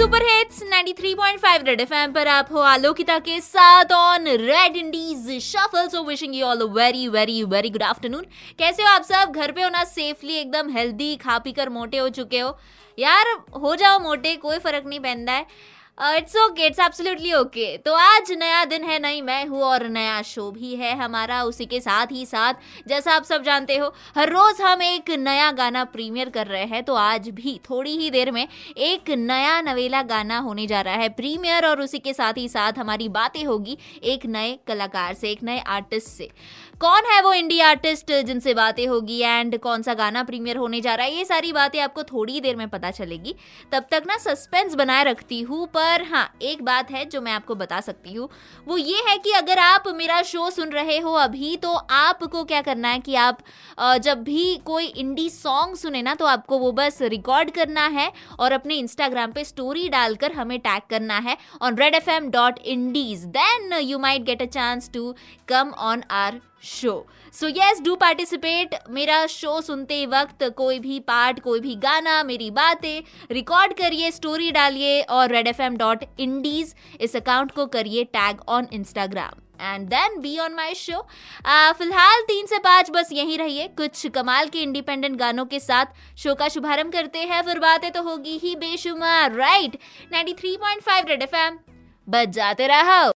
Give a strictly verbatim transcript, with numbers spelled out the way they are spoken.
Super hits ninety-three point five Red FM पर आप हो आलोकिता के साथ on Red Indies shuffle. So wishing you all a very very very good afternoon. कैसे हो आप सब? घर पे होना सेफली, एकदम हेल्दी, खा पी कर मोटे हो चुके हो? यार हो जाओ मोटे, कोई फर्क नहीं पड़ता है। It's okay, it's absolutely okay. तो आज नया दिन है, नई मैं हूँ और नया शो भी है हमारा। उसी के साथ ही साथ, जैसा आप सब जानते हो, हर रोज़ हम एक नया गाना प्रीमियर कर रहे हैं। तो आज भी थोड़ी ही देर में एक नया नवेला गाना होने जा रहा है प्रीमियर, और उसी के साथ ही साथ हमारी बातें होगी एक नए कलाकार से, एक नए आर्टिस्ट से। कौन है वो इंडी आर्टिस्ट जिनसे बातें होगी एंड कौन सा गाना प्रीमियर होने जा रहा है, ये सारी बातें आपको थोड़ी ही देर में पता चलेगी। तब तक ना सस्पेंस बनाए रखती हूँ। पर हाँ, एक बात है जो मैं आपको बता सकती हूँ, वो ये है कि अगर आप मेरा शो सुन रहे हो अभी, तो आपको क्या करना है कि आप जब भी कोई इंडी सॉन्ग सुने ना, तो आपको वो बस रिकॉर्ड करना है और अपने इंस्टाग्राम पे स्टोरी डालकर हमें टैग करना है on Red F M dot Indies. Then you might get a chance to come on our show. So yes, do participate. मेरा शो सुनते वक्त कोई भी पार्ट, कोई भी गाना, मेरी बातें रिकॉर्ड करिए, स्टोरी डालिए और Red F M dot Indies इस अकाउंट को करिए tag on Instagram and then be on my show. फिलहाल तीन से पाँच बस यहीं रहिए, कुछ कमाल के इंडिपेंडेंट गानों के साथ शो का शुभारंभ करते हैं। फिर बातें तो होगी ही बेशुमार। Right, ninety three point five Red F M, बजाते रहो।